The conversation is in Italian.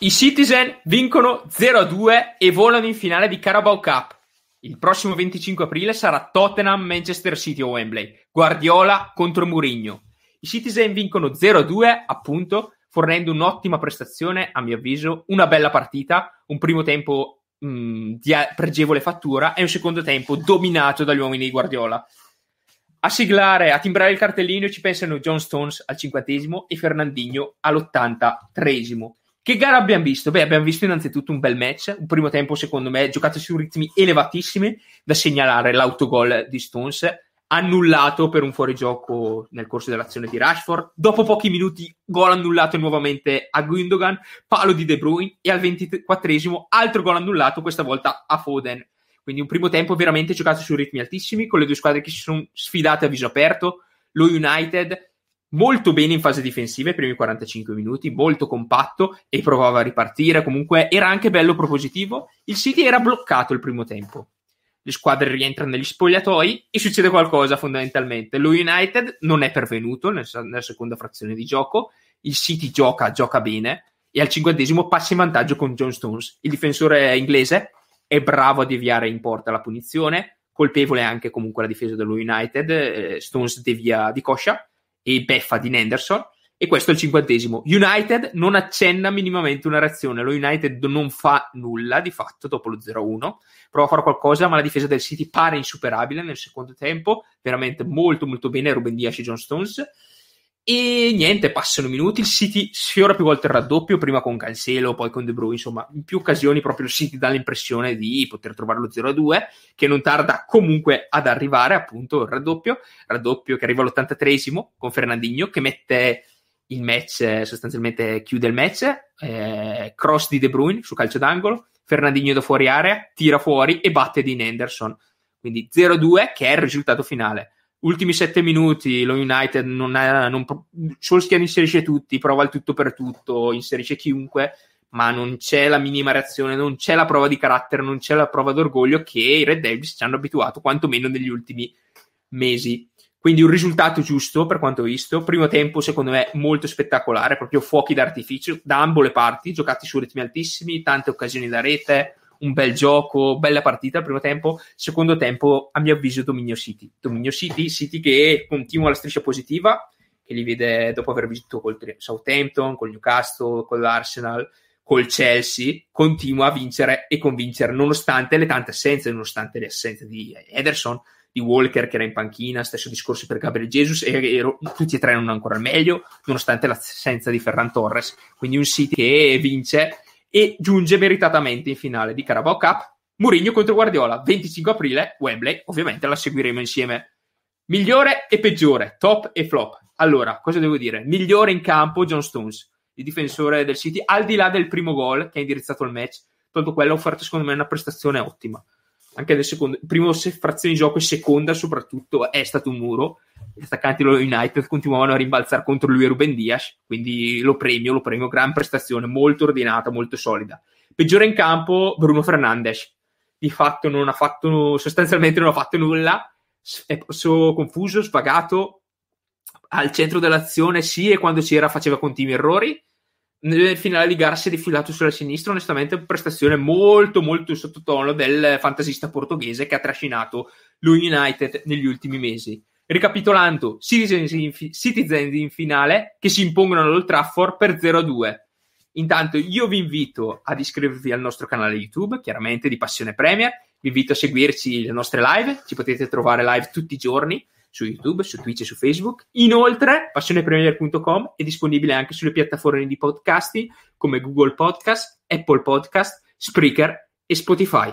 I Citizen vincono 0-2 e volano in finale di Carabao Cup. Il prossimo 25 aprile sarà Tottenham-Manchester City o Wembley. Guardiola contro Mourinho. I Citizen vincono 0-2, appunto, fornendo un'ottima prestazione, a mio avviso, una bella partita, un primo tempo di pregevole fattura e un secondo tempo dominato dagli uomini di Guardiola. A timbrare il cartellino ci pensano John Stones al 50° e Fernandinho all'83°. Che gara abbiamo visto? Beh, abbiamo visto innanzitutto un bel match, un primo tempo secondo me giocato su ritmi elevatissimi, da segnalare l'autogol di Stones, annullato per un fuorigioco nel corso dell'azione di Rashford, dopo pochi minuti gol annullato nuovamente a Gündogan, palo di De Bruyne e al 24° altro gol annullato, questa volta a Foden. Quindi un primo tempo veramente giocato su ritmi altissimi, con le due squadre che si sono sfidate a viso aperto, lo United molto bene in fase difensiva i primi 45 minuti, molto compatto e provava a ripartire, comunque era anche bello propositivo. Il City era bloccato il primo tempo, le squadre rientrano negli spogliatoi e succede qualcosa fondamentalmente. Lo United non è pervenuto nella seconda frazione di gioco, il City gioca bene e al 50° passa in vantaggio con John Stones. Il difensore inglese è bravo a deviare in porta la punizione, colpevole anche comunque la difesa dello United, Stones devia di coscia e beffa di Henderson, e questo è il 50°. United non accenna minimamente una reazione, lo United non fa nulla di fatto dopo lo 0-1, prova a fare qualcosa ma la difesa del City pare insuperabile nel secondo tempo, veramente molto molto bene Ruben Dias e John Stones, e niente, passano minuti, il City sfiora più volte il raddoppio, prima con Cancelo, poi con De Bruyne, insomma in più occasioni proprio il City dà l'impressione di poter trovare lo 0-2, che non tarda comunque ad arrivare, appunto il raddoppio che arriva all'83° con Fernandinho che mette il match, sostanzialmente chiude il match, cross di De Bruyne su calcio d'angolo, Fernandinho da fuori area tira fuori e batte di Henderson, quindi 0-2 che è il risultato finale. Ultimi 7 minuti, lo United Solskjaer inserisce tutti, prova il tutto per tutto, inserisce chiunque, ma non c'è la minima reazione, non c'è la prova di carattere, non c'è la prova d'orgoglio che i Red Devils ci hanno abituato, quantomeno negli ultimi mesi. Quindi un risultato giusto per quanto ho visto, primo tempo secondo me molto spettacolare, proprio fuochi d'artificio da ambo le parti, giocati su ritmi altissimi, tante occasioni da rete, un bel gioco, bella partita al primo tempo. Secondo tempo a mio avviso dominio City che continua la striscia positiva che li vede dopo aver vinto col Southampton, col Newcastle, con l'Arsenal, col Chelsea, continua a vincere e convincere nonostante le tante assenze, nonostante le assenze di Ederson, di Walker che era in panchina, stesso discorso per Gabriel Jesus e tutti e tre non ancora al meglio nonostante l'assenza di Ferran Torres. Quindi un City che vince e giunge meritatamente in finale di Carabao Cup. Mourinho contro Guardiola, 25 aprile, Wembley, ovviamente la seguiremo insieme. Migliore e peggiore, top e flop. Allora, cosa devo dire? Migliore in campo John Stones, il difensore del City, al di là del primo gol che ha indirizzato il match, tutto quello ha offerto secondo me una prestazione ottima. Anche nel secondo, primo frazione di gioco e seconda soprattutto è stato un muro. Gli attaccanti dello United continuavano a rimbalzare contro lui e Ruben Dias, quindi lo premio, gran prestazione, molto ordinata, molto solida. Peggiore in campo Bruno Fernandes, di fatto sostanzialmente non ha fatto nulla, è confuso, sfagato al centro dell'azione sì, e quando c'era faceva continui errori. Nel finale di gara si è defilato sulla sinistra, onestamente prestazione molto molto sottotono del fantasista portoghese che ha trascinato lo United negli ultimi mesi. Ricapitolando, Citizens in finale che si impongono all'Old Trafford per 0-2. Intanto io vi invito ad iscrivervi al nostro canale YouTube, chiaramente di Passione Premier, vi invito a seguirci le nostre live, ci potete trovare live tutti i giorni su YouTube, su Twitch e su Facebook. Inoltre passionepremier.com è disponibile anche sulle piattaforme di podcasting come Google Podcast, Apple Podcast, Spreaker e Spotify.